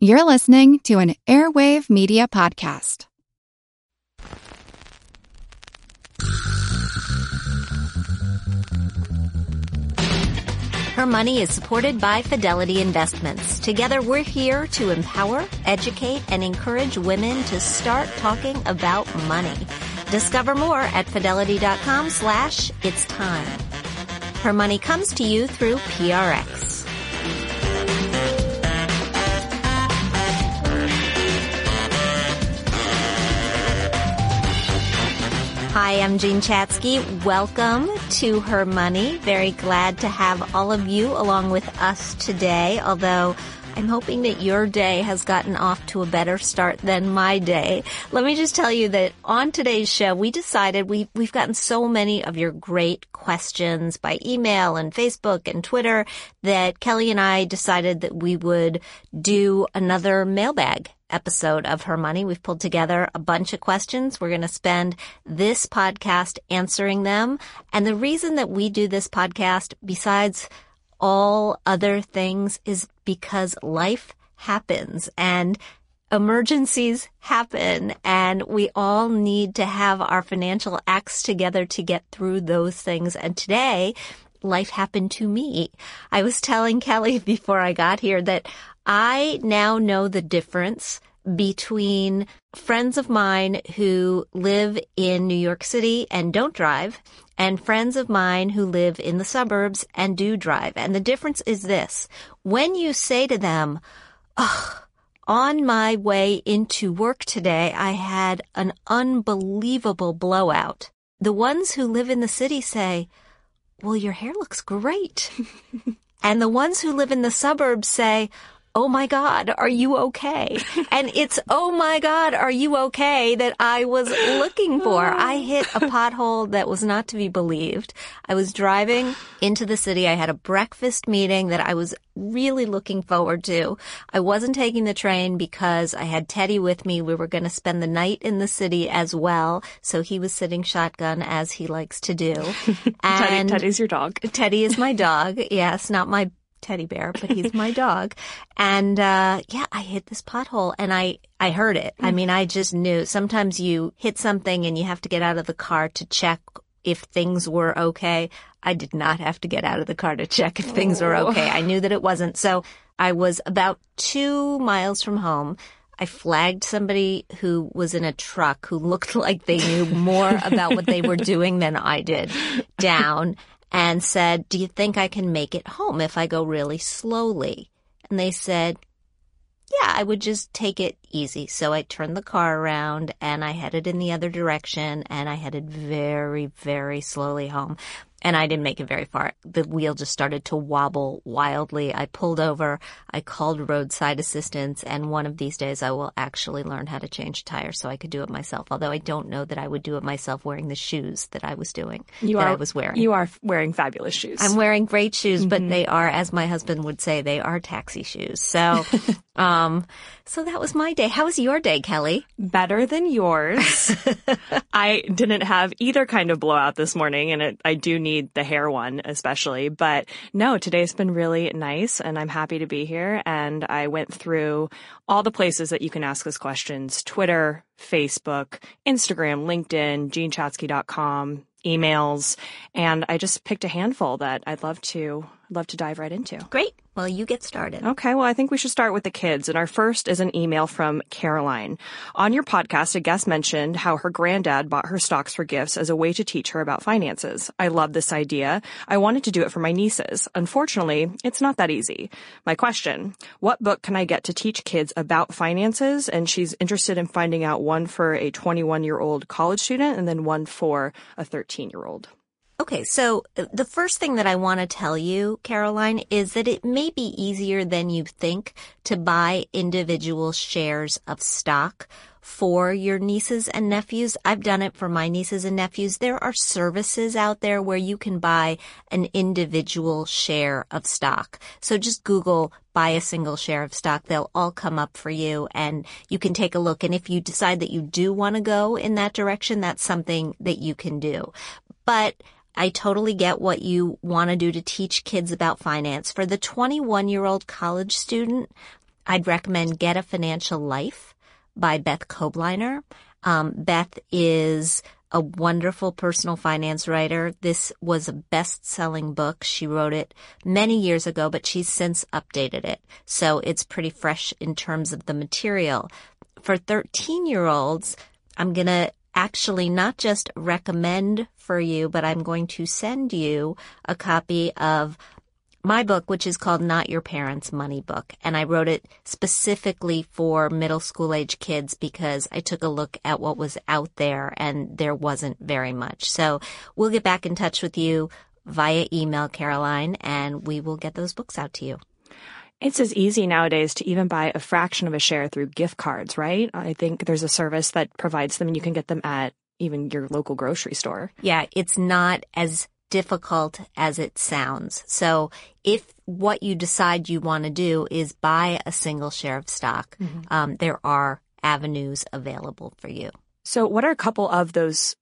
You're listening to an Airwave Media Podcast. Her Money is supported by Fidelity Investments. Together, we're here to empower, educate, and encourage women to start talking about money. Discover more at fidelity.com/it's time. Her Money comes to you through PRX. Hi, I'm Jean Chatzky. Welcome to Her Money. Very glad to have all of you along with us today, although I'm hoping that your day has gotten off to a better start than my day. Let me just tell you that on today's show, we decided we've gotten so many of your great questions by email and Facebook and Twitter that Kelly and I decided that we would do another mailbag episode of Her Money. We've pulled together a bunch of questions. We're going to spend this podcast answering them. And the reason that we do this podcast, besides all other things, is because life happens and emergencies happen, and we all need to have our financial acts together to get through those things. And today, life happened to me. I was telling Kelly before I got here that I now know the difference between friends of mine who live in New York City and don't drive, and friends of mine who live in the suburbs and do drive. And the difference is this. When you say to them, oh, on my way into work today, I had an unbelievable blowout, the ones who live in the city say, well, your hair looks great. And the ones who live in the suburbs say, oh my God, are you okay? And it's, oh my God, are you okay, that I was looking for. I hit a pothole that was not to be believed. I was driving into the city. I had a breakfast meeting that I was really looking forward to. I wasn't taking the train because I had Teddy with me. We were going to spend the night in the city as well. So he was sitting shotgun, as he likes to do. And Teddy's your dog. Teddy is my dog. Yes, not my teddy bear, but he's my dog. And I hit this pothole, and I heard it. I mean, I just knew. Sometimes you hit something and you have to get out of the car to check if things were okay. I did not have to get out of the car to check if things were okay. I knew that it wasn't. So I was about 2 miles from home. I flagged somebody who was in a truck who looked like they knew more about what they were doing than I did, down, and said, do you think I can make it home if I go really slowly? And they said, yeah, I would just take it easy. So I turned the car around and I headed in the other direction, and I headed very, very slowly home. And I didn't make it very far. The wheel just started to wobble wildly. I pulled over. I called roadside assistance. And one of these days I will actually learn how to change tires so I could do it myself. Although I don't know that I would do it myself wearing the shoes that I was doing, I was wearing. You are wearing fabulous shoes. I'm wearing great shoes, but they are, as my husband would say, they are taxi shoes. So, so that was my day. How was your day, Kelly? Better than yours. I didn't have either kind of blowout this morning, and I do need the hair one especially. But no, today's been really nice, and I'm happy to be here. And I went through all the places that you can ask us questions: Twitter, Facebook, Instagram, LinkedIn, GeneChatzky.com, emails. And I just picked a handful that I'd love to dive right into. Great. Well, you get started. Okay. Well, I think we should start with the kids. And our first is an email from Caroline. On your podcast, a guest mentioned how her granddad bought her stocks for gifts as a way to teach her about finances. I love this idea. I wanted to do it for my nieces. Unfortunately, it's not that easy. My question, what book can I get to teach kids about finances? And she's interested in finding out one for a 21-year-old college student and then one for a 13-year-old. Okay, so the first thing that I want to tell you, Caroline, is that it may be easier than you think to buy individual shares of stock for your nieces and nephews. I've done it for my nieces and nephews. There are services out there where you can buy an individual share of stock. So just Google buy a single share of stock. They'll all come up for you, and you can take a look. And if you decide that you do want to go in that direction, that's something that you can do. But I totally get what you want to do to teach kids about finance. For the 21-year-old college student, I'd recommend Get a Financial Life by Beth Kobliner. Beth is a wonderful personal finance writer. This was a best-selling book. She wrote it many years ago, but she's since updated it. So it's pretty fresh in terms of the material. For 13-year-olds, I'm going to actually not just recommend for you, but I'm going to send you a copy of my book, which is called Not Your Parents' Money Book. And I wrote it specifically for middle school age kids because I took a look at what was out there and there wasn't very much. So we'll get back in touch with you via email, Caroline, and we will get those books out to you. It's as easy nowadays to even buy a fraction of a share through gift cards, right? I think there's a service that provides them and you can get them at even your local grocery store. Yeah, it's not as difficult as it sounds. So if what you decide you want to do is buy a single share of stock, there are avenues available for you. So what are a couple of those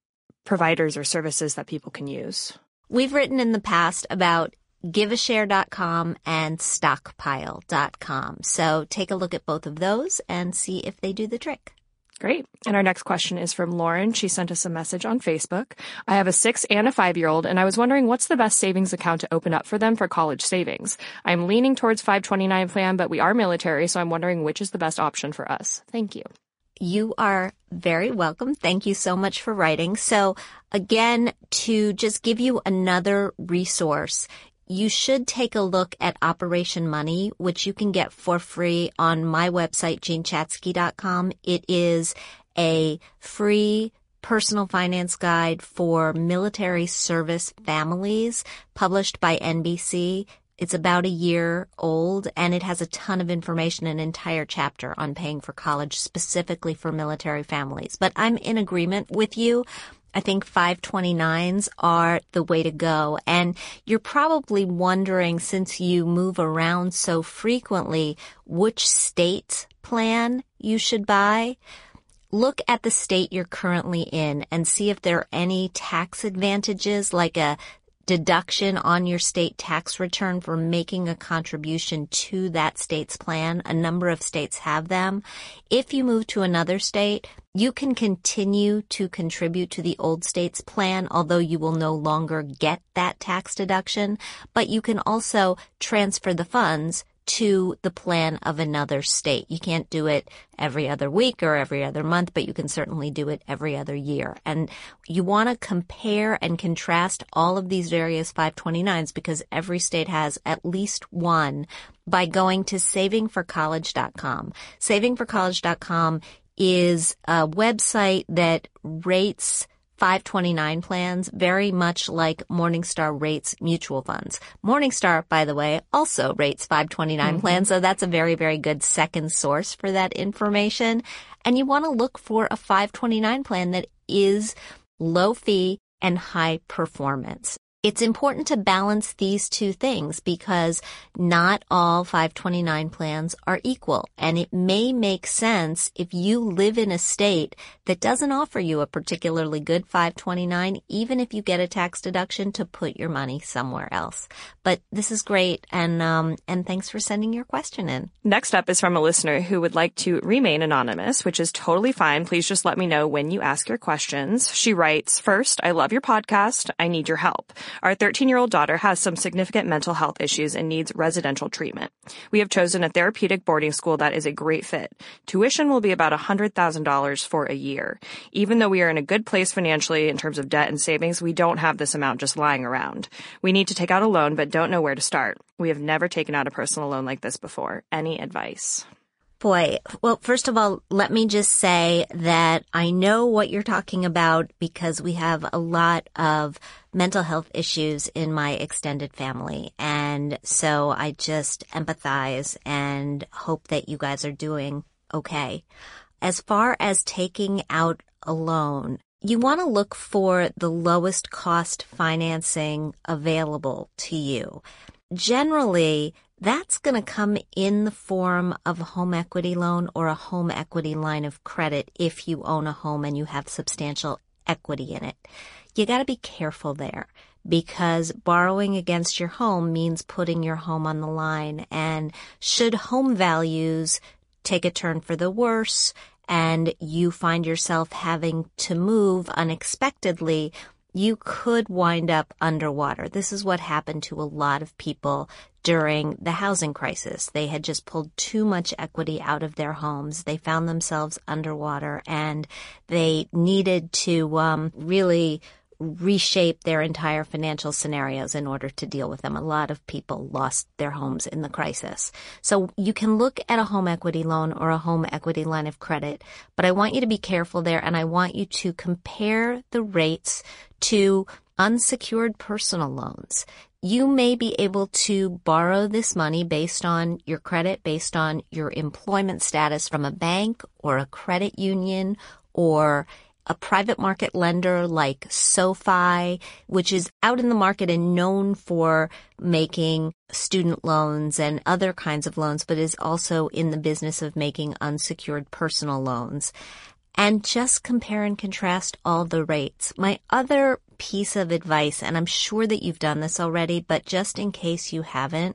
providers or services that people can use? We've written in the past about giveashare.com and stockpile.com. So take a look at both of those and see if they do the trick. Great. And our next question is from Lauren. She sent us a message on Facebook. I have a 6- and a 5-year-old, and I was wondering what's the best savings account to open up for them for college savings. I'm leaning towards 529 plan, but we are military, so I'm wondering which is the best option for us. Thank you. You are very welcome. Thank you so much for writing. So again, to just give you another resource, you should take a look at Operation Money, which you can get for free on my website, JeanChatzky.com. It is a free personal finance guide for military service families published by NBC. It's about a year old, and it has a ton of information, an entire chapter on paying for college specifically for military families. But I'm in agreement with you. I think 529s are the way to go. And you're probably wondering, since you move around so frequently, which state plan you should buy. Look at the state you're currently in and see if there are any tax advantages, like a deduction on your state tax return for making a contribution to that state's plan. A number of states have them. If you move to another state, you can continue to contribute to the old state's plan, although you will no longer get that tax deduction, but you can also transfer the funds to the plan of another state. You can't do it every other week or every other month, but you can certainly do it every other year. And you want to compare and contrast all of these various 529s, because every state has at least one, by going to savingforcollege.com. Savingforcollege.com is a website that rates 529 plans, very much like Morningstar rates mutual funds. Morningstar, by the way, also rates 529 plans, so that's a very, very good second source for that information. And you want to look for a 529 plan that is low fee and high performance. It's important to balance these two things because not all 529 plans are equal, and it may make sense if you live in a state that doesn't offer you a particularly good 529, even if you get a tax deduction, to put your money somewhere else. But this is great, and thanks for sending your question in. Next up is from a listener who would like to remain anonymous, which is totally fine. Please just let me know when you ask your questions. She writes, first, I love your podcast. I need your help. Our 13-year-old daughter has some significant mental health issues and needs residential treatment. We have chosen a therapeutic boarding school that is a great fit. Tuition will be about $100,000 for a year. Even though we are in a good place financially in terms of debt and savings, we don't have this amount just lying around. We need to take out a loan but don't know where to start. We have never taken out a personal loan like this before. Any advice? Boy, well, first of all, let me just say that I know what you're talking about because we have a lot of mental health issues in my extended family. And so I just empathize and hope that you guys are doing okay. As far as taking out a loan, you want to look for the lowest cost financing available to you. Generally, that's going to come in the form of a home equity loan or a home equity line of credit if you own a home and you have substantial equity in it. You got to be careful there. because borrowing against your home means putting your home on the line. And should home values take a turn for the worse and you find yourself having to move unexpectedly, you could wind up underwater. This is what happened to a lot of people during the housing crisis. They had just pulled too much equity out of their homes. They found themselves underwater and they needed to really reshape their entire financial scenarios in order to deal with them. A lot of people lost their homes in the crisis. So you can look at a home equity loan or a home equity line of credit, but I want you to be careful there, and I want you to compare the rates to unsecured personal loans. You may be able to borrow this money based on your credit, based on your employment status from a bank or a credit union or a private market lender like SoFi, which is out in the market and known for making student loans and other kinds of loans, but is also in the business of making unsecured personal loans. And just compare and contrast all the rates. My other piece of advice, and I'm sure that you've done this already, but just in case you haven't,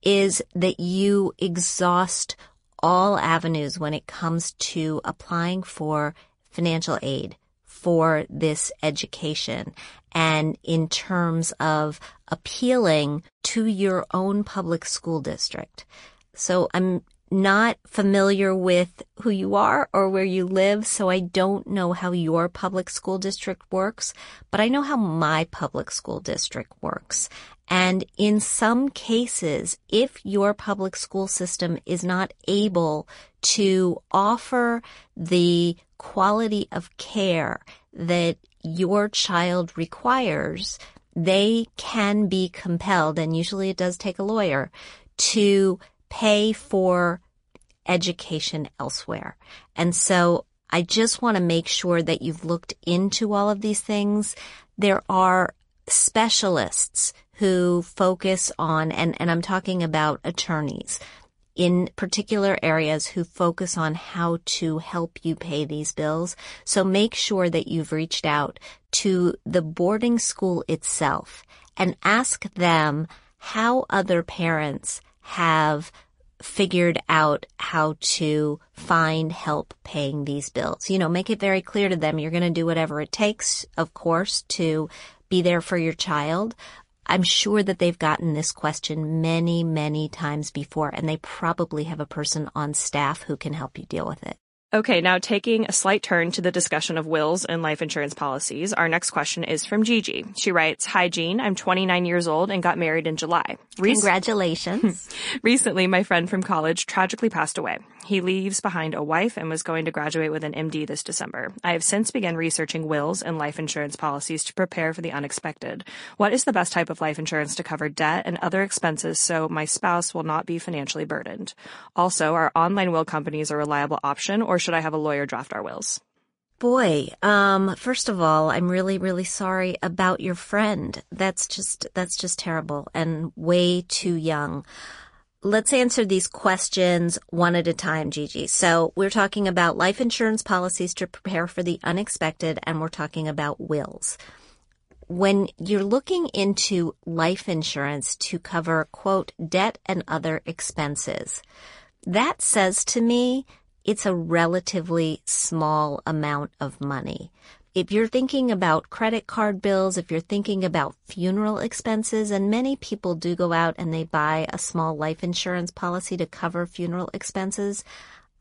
is that you exhaust all avenues when it comes to applying for financial aid, for this education, and in terms of appealing to your own public school district. So I'm not familiar with who you are or where you live, so I don't know how your public school district works, but I know how my public school district works. And in some cases, if your public school system is not able to offer the quality of care that your child requires, they can be compelled, and usually it does take a lawyer, to pay for education elsewhere. And so I just want to make sure that you've looked into all of these things. There are specialists who focus on, and I'm talking about attorneys, in particular areas who focus on how to help you pay these bills. So make sure that you've reached out to the boarding school itself and ask them how other parents have figured out how to find help paying these bills. You know, make it very clear to them you're going to do whatever it takes, of course, to be there for your child. I'm sure that they've gotten this question many, many times before, and they probably have a person on staff who can help you deal with it. Okay, now taking a slight turn to the discussion of wills and life insurance policies, our next question is from Gigi. She writes, "Hi, Jean. I'm 29 years old and got married in July. Congratulations. Recently, my friend from college tragically passed away. He leaves behind a wife and was going to graduate with an MD this December. I have since begun researching wills and life insurance policies to prepare for the unexpected. What is the best type of life insurance to cover debt and other expenses so my spouse will not be financially burdened? Also, are online will companies a reliable option, or should I have a lawyer draft our wills?" Boy, first of all, I'm really, really sorry about your friend. That's just terrible and way too young. Let's answer these questions one at a time, Gigi. So we're talking about life insurance policies to prepare for the unexpected, and we're talking about wills. When you're looking into life insurance to cover, quote, debt and other expenses, that says to me it's a relatively small amount of money. If you're thinking about credit card bills, if you're thinking about funeral expenses, and many people do go out and they buy a small life insurance policy to cover funeral expenses,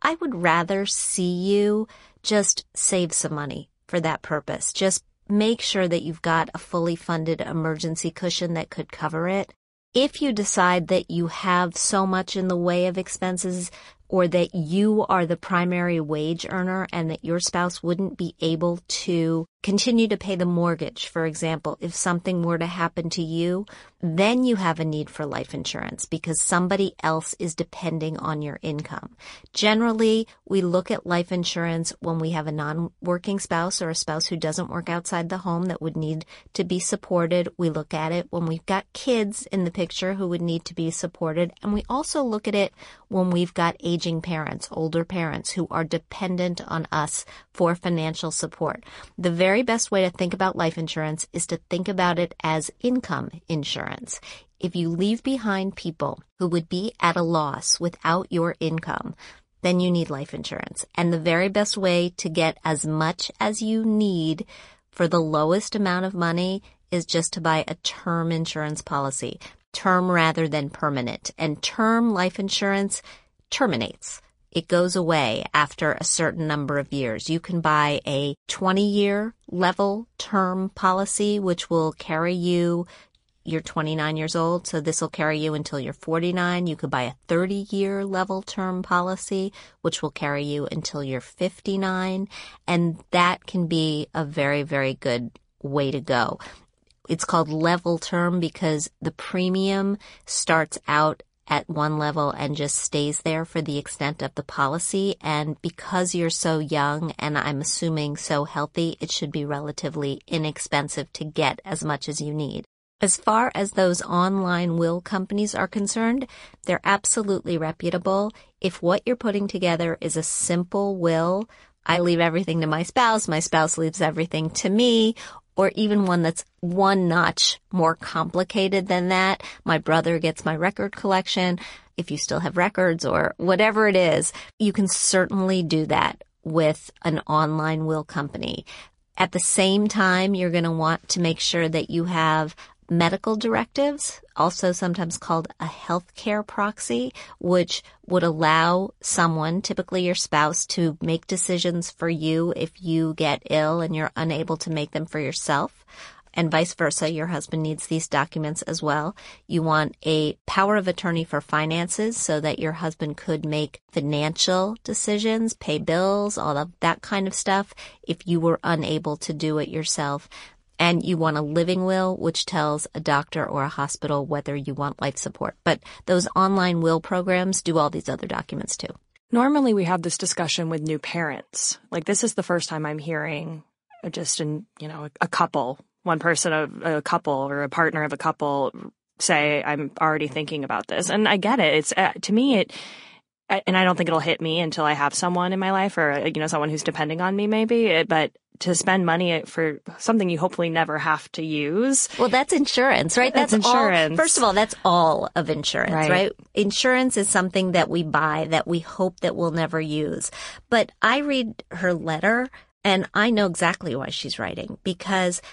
I would rather see you just save some money for that purpose. Just make sure that you've got a fully funded emergency cushion that could cover it. If you decide that you have so much in the way of expenses, or that you are the primary wage earner and that your spouse wouldn't be able to continue to pay the mortgage, for example, if something were to happen to you, then you have a need for life insurance because somebody else is depending on your income. Generally, we look at life insurance when we have a non-working spouse or a spouse who doesn't work outside the home that would need to be supported. We look at it when we've got kids in the picture who would need to be supported. And we also look at it when we've got aging aging parents, older parents who are dependent on us for financial support. The very best way to think about life insurance is to think about it as income insurance. If you leave behind people who would be at a loss without your income, then you need life insurance. And the very best way to get as much as you need for the lowest amount of money is just to buy a term insurance policy, term rather than permanent. And term life insurance terminates. It goes away after a certain number of years. You can buy a 20-year level term policy, which will carry you. You're 29 years old, so this will carry you until you're 49. You could buy a 30-year level term policy, which will carry you until you're 59. And that can be a very, very good way to go. It's called level term because the premium starts out at one level and just stays there for the extent of the policy. And because you're so young and I'm assuming so healthy, it should be relatively inexpensive to get as much as you need. As far as those online will companies are concerned, they're absolutely reputable. If what you're putting together is a simple will, I leave everything to my spouse leaves everything to me, or even one that's one notch more complicated than that, my brother gets my record collection, if you still have records or whatever it is, you can certainly do that with an online will company. At the same time, you're going to want to make sure that you have medical directives, also sometimes called a healthcare proxy, which would allow someone, typically your spouse, to make decisions for you if you get ill and you're unable to make them for yourself, and vice versa. Your husband needs these documents as well. You want a power of attorney for finances so that your husband could make financial decisions, pay bills, all of that kind of stuff if you were unable to do it yourself. And you want a living will, which tells a doctor or a hospital whether you want life support. But those online will programs do all these other documents too. Normally we have this discussion with new parents. Like, this is the first time I'm hearing just a couple, one person of a couple or a partner of a couple say, I'm already thinking about this. And I get it. It's to me, and I don't think it'll hit me until I have someone in my life or, someone who's depending on me maybe. But to spend money for something you hopefully never have to use. Well, that's insurance, right? That's insurance. First of all, that's all of insurance, right? Insurance is something that we buy that we hope that we'll never use. But I read her letter and I know exactly why she's writing because –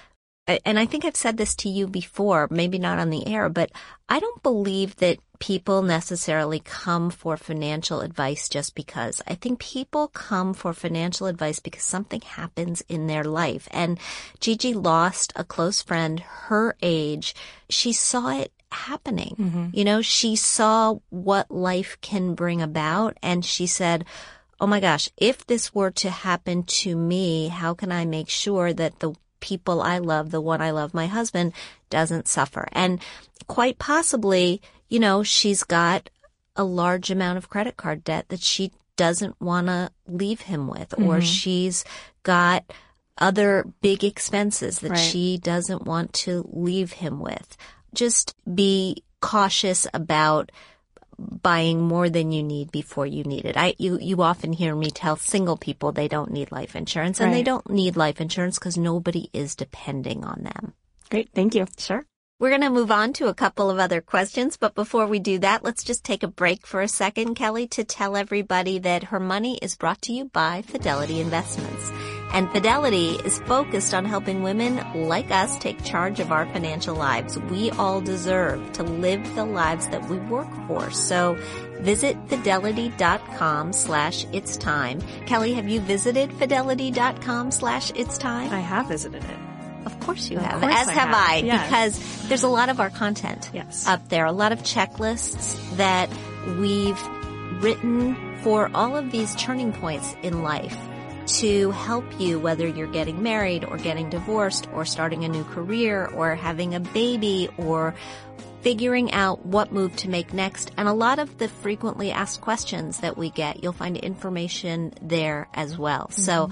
and I think I've said this to you before, maybe not on the air, but I don't believe that people necessarily come for financial advice just because. I think people come for financial advice because something happens in their life. And Gigi lost a close friend her age. She saw it happening. Mm-hmm. She saw what life can bring about. And she said, oh, my gosh, if this were to happen to me, how can I make sure that the people I love, the one I love, my husband, doesn't suffer? And quite possibly, she's got a large amount of credit card debt that she doesn't want to leave him with, mm-hmm. or she's got other big expenses that she doesn't want to leave him with. Just be cautious about buying more than you need before you need it. You often hear me tell single people they don't need life insurance, and they don't need life insurance because nobody is depending on them. Great. Thank you. Sure. We're going to move on to a couple of other questions, but before we do that, let's just take a break for a second, Kelly, to tell everybody that Her Money is brought to you by Fidelity Investments. And Fidelity is focused on helping women like us take charge of our financial lives. We all deserve to live the lives that we work for. So visit fidelity.com/its time. Kelly, have you visited fidelity.com/its time? I have visited it. Of course you have. As have I, because there's a lot of our content up there, a lot of checklists that we've written for all of these turning points in life to help you, whether you're getting married or getting divorced or starting a new career or having a baby or figuring out what move to make next, and a lot of the frequently asked questions that we get, you'll find information there as well. Mm-hmm. So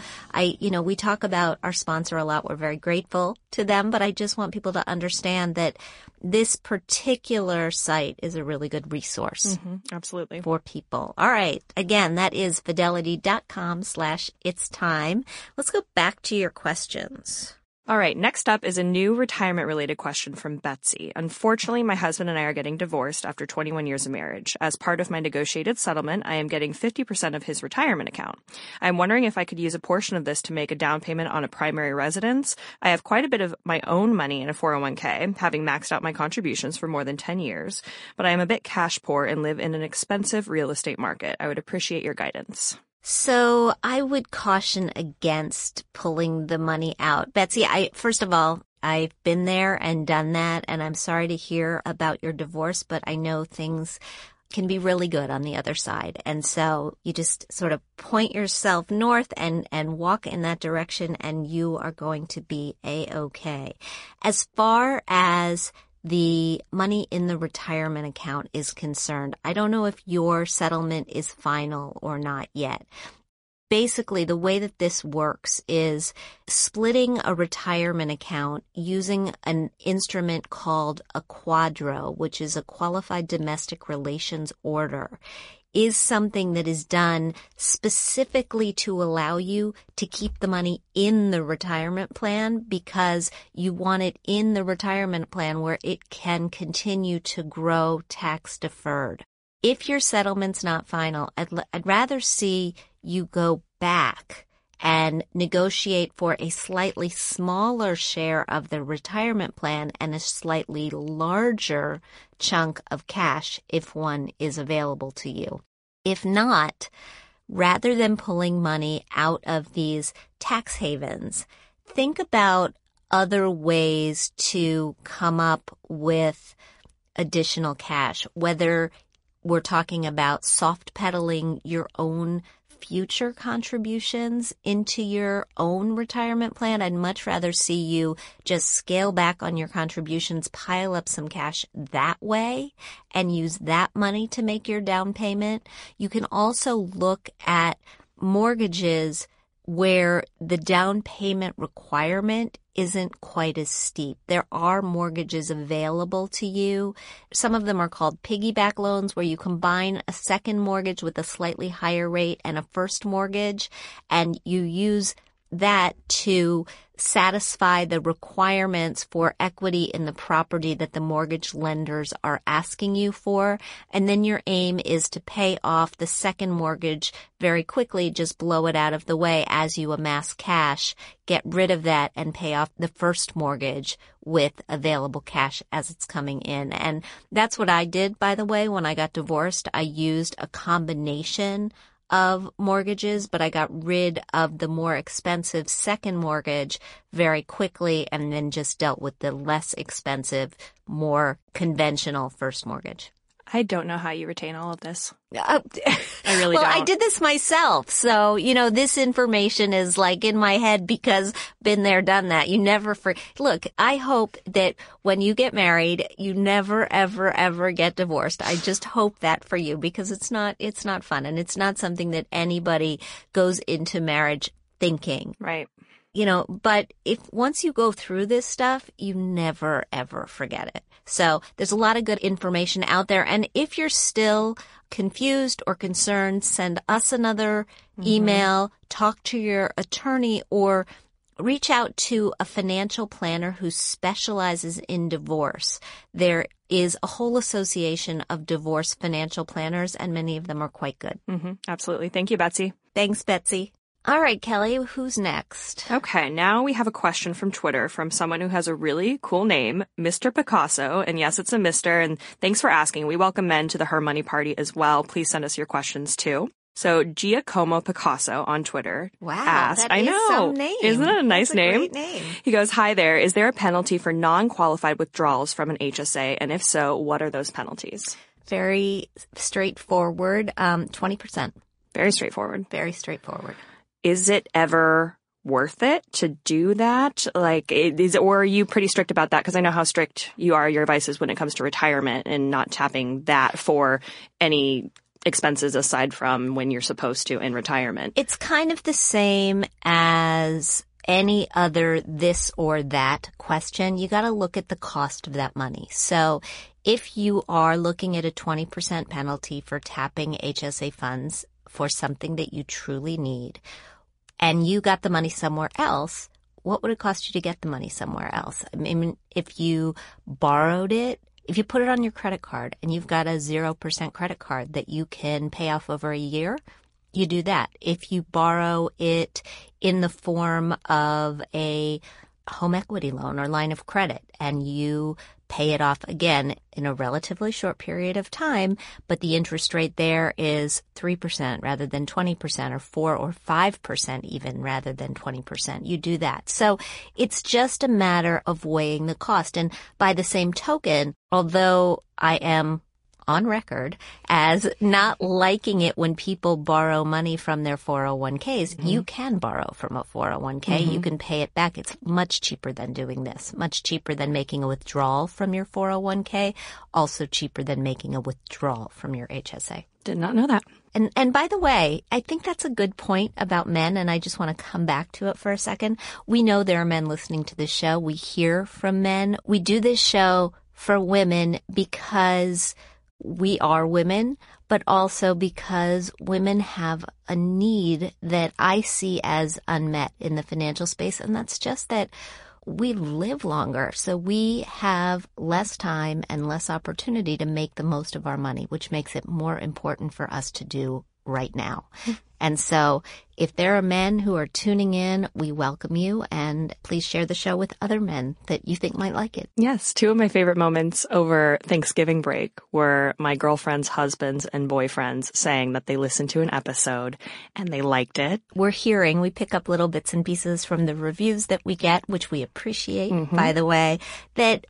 we talk about our sponsor a lot. We're very grateful to them, but I just want people to understand that this particular site is a really good resource. Mm-hmm. Absolutely. For people. All right. Again, that is fidelity.com/itstime. Let's go back to your questions. All right, next up is a new retirement-related question from Betsy. Unfortunately, my husband and I are getting divorced after 21 years of marriage. As part of my negotiated settlement, I am getting 50% of his retirement account. I'm wondering if I could use a portion of this to make a down payment on a primary residence. I have quite a bit of my own money in a 401k, having maxed out my contributions for more than 10 years, but I am a bit cash poor and live in an expensive real estate market. I would appreciate your guidance. So I would caution against pulling the money out. Betsy, first of all, I've been there and done that, and I'm sorry to hear about your divorce, but I know things can be really good on the other side. And so you just sort of point yourself north and walk in that direction, and you are going to be A-okay. As far as the money in the retirement account is concerned, I don't know if your settlement is final or not yet. Basically, the way that this works is splitting a retirement account using an instrument called a quadro, which is a qualified domestic relations order, is something that is done specifically to allow you to keep the money in the retirement plan, because you want it in the retirement plan where it can continue to grow tax deferred. If your settlement's not final, I'd rather see you go back and negotiate for a slightly smaller share of the retirement plan and a slightly larger chunk of cash if one is available to you. If not, rather than pulling money out of these tax havens, think about other ways to come up with additional cash, whether we're talking about soft pedaling your own future contributions into your own retirement plan. I'd much rather see you just scale back on your contributions, pile up some cash that way, and use that money to make your down payment. You can also look at mortgages where the down payment requirement isn't quite as steep. There are mortgages available to you. Some of them are called piggyback loans, where you combine a second mortgage with a slightly higher rate and a first mortgage, and you use that to satisfy the requirements for equity in the property that the mortgage lenders are asking you for. And then your aim is to pay off the second mortgage very quickly, just blow it out of the way as you amass cash, get rid of that, and pay off the first mortgage with available cash as it's coming in. And that's what I did, by the way. When I got divorced, I used a combination of mortgages, but I got rid of the more expensive second mortgage very quickly and then just dealt with the less expensive, more conventional first mortgage. I don't know how you retain all of this. I really don't. Well, I did this myself. So, this information is like in my head because been there, done that. You never forget. Look, I hope that when you get married, you never, ever, ever get divorced. I just hope that for you, because it's not fun, and it's not something that anybody goes into marriage thinking. Right. But if once you go through this stuff, you never, ever forget it. So there's a lot of good information out there. And if you're still confused or concerned, send us another email, talk to your attorney, or reach out to a financial planner who specializes in divorce. There is a whole association of divorce financial planners, and many of them are quite good. Mm-hmm. Absolutely. Thank you, Betsy. Thanks, Betsy. All right, Kelly, who's next? Okay, now we have a question from Twitter from someone who has a really cool name, Mr. Picasso. And yes, it's a Mr. And thanks for asking. We welcome men to the Her Money Party as well. Please send us your questions too. So Giacomo Picasso on Twitter asked, that is some name. Isn't it a nice name? Great name? He goes, hi there. Is there a penalty for non-qualified withdrawals from an HSA? And if so, what are those penalties? Very straightforward, 20%. Very straightforward. Is it ever worth it to do that? Like, or are you pretty strict about that? Because I know how strict you are, your advice is when it comes to retirement and not tapping that for any expenses aside from when you're supposed to in retirement. It's kind of the same as any other this or that question. You got to look at the cost of that money. So if you are looking at a 20% penalty for tapping HSA funds for something that you truly need, and you got the money somewhere else, what would it cost you to get the money somewhere else? I mean, if you borrowed it, if you put it on your credit card and you've got a 0% credit card that you can pay off over a year, you do that. If you borrow it in the form of a home equity loan or line of credit and you pay it off again in a relatively short period of time, but the interest rate there is 3% rather than 20% or 4 or 5% even rather than 20%. You do that. So it's just a matter of weighing the cost. And by the same token, although I am on record as not liking it when people borrow money from their 401ks. Mm-hmm. You can borrow from a 401k. Mm-hmm. You can pay it back. It's much cheaper than doing this, much cheaper than making a withdrawal from your 401k, also cheaper than making a withdrawal from your HSA. Did not know that. And by the way, I think that's a good point about men, and I just want to come back to it for a second. We know there are men listening to this show. We hear from men. We do this show for women because we are women, but also because women have a need that I see as unmet in the financial space, and that's just that we live longer, so we have less time and less opportunity to make the most of our money, which makes it more important for us to do right now. And so if there are men who are tuning in, we welcome you, and please share the show with other men that you think might like it. Yes. Two of my favorite moments over Thanksgiving break were my girlfriend's husbands and boyfriends saying that they listened to an episode and they liked it. We're hearing, we pick up little bits and pieces from the reviews that we get, which we appreciate, by the way, that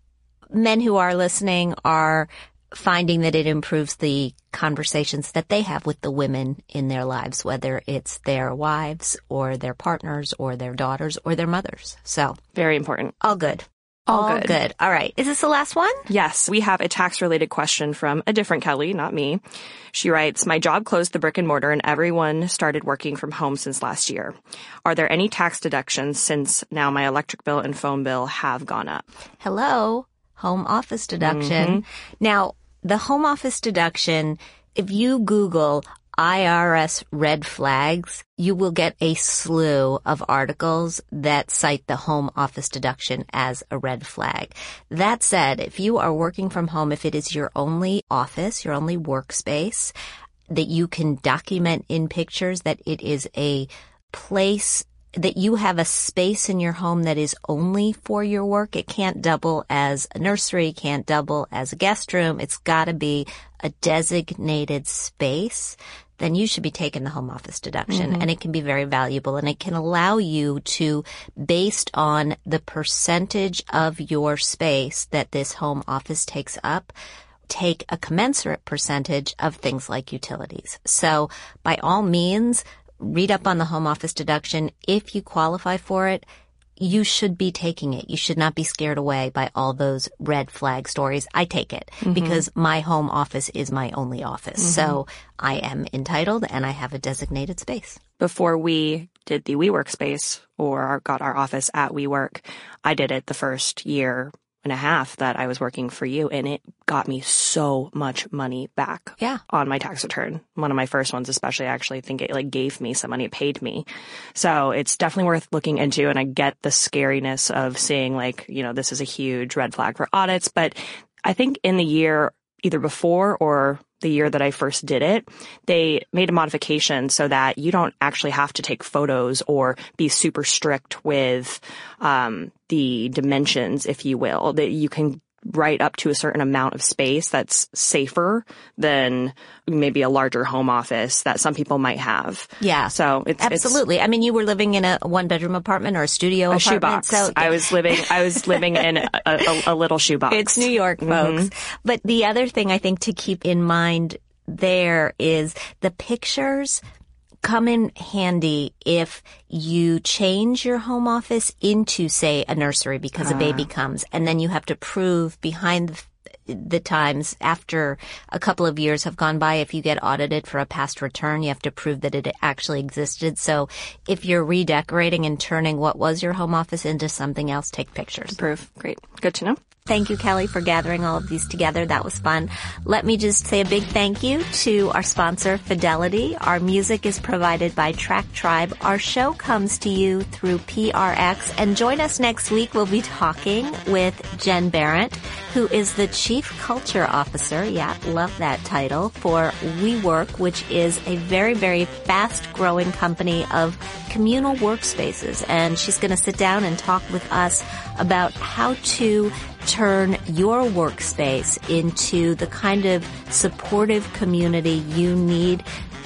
men who are listening are finding that it improves the conversations that they have with the women in their lives, whether it's their wives or their partners or their daughters or their mothers. So very important. All good. All good. All right. Is this the last one? Yes. We have a tax-related question from a different Kelly, not me. She writes, my job closed the brick and mortar and everyone started working from home since last year. Are there any tax deductions since now my electric bill and phone bill have gone up? Hello. Home office deduction. Now, the home office deduction, if you Google IRS red flags, you will get a slew of articles that cite the home office deduction as a red flag. That said, if you are working from home, if it is your only office, your only workspace, that you can document in pictures that it is a place that you have a space in your home that is only for your work. It can't double as a nursery, can't double as a guest room. It's got to be a designated space. Then you should be taking the home office deduction. And it can be very valuable, and it can allow you to, based on the percentage of your space that this home office takes up, take a commensurate percentage of things like utilities. So by all means, read up on the home office deduction. If you qualify for it, you should be taking it. You should not be scared away by all those red flag stories. I take it because my home office is my only office. So I am entitled and I have a designated space. Before we did the WeWork space or got our office at WeWork, I did it the first year and a half that I was working for you, and it got me so much money back on my tax return. One of my first ones especially, I actually think it like gave me some money, it paid me. So it's definitely worth looking into, and I get the scariness of seeing like, you know, this is a huge red flag for audits, but I think in the year either before or the year that I first did it, they made a modification so that you don't actually have to take photos or be super strict with the dimensions, if you will, that you can write up to a certain amount of space that's safer than maybe a larger home office that some people might have. Yeah. So it's absolutely. I mean, you were living in a one-bedroom apartment or a studio apartment. A shoebox. So I was living in a little shoebox. It's New York, folks. But the other thing I think to keep in mind there is the pictures come in handy if you change your home office into, say, a nursery because a baby comes, and then you have to prove behind the times after a couple of years have gone by. If you get audited for a past return, you have to prove that it actually existed. So if you're redecorating and turning what was your home office into something else, take pictures. Proof. Great. Good to know. Thank you, Kelly, for gathering all of these together. That was fun. Let me just say a big thank you to our sponsor, Fidelity. Our music is provided by Track Tribe. Our show comes to you through PRX. And join us next week. We'll be talking with Jen Barrett, who is the Chief Culture Officer. Yeah, love that title. For WeWork, which is a very, very fast-growing company of communal workspaces. And she's going to sit down and talk with us about how to turn your workspace into the kind of supportive community you need,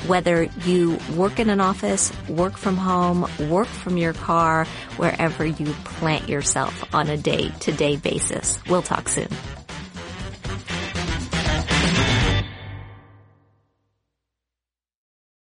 whether you work in an office, work from home, work from your car, wherever you plant yourself on a day-to-day basis. We'll talk soon.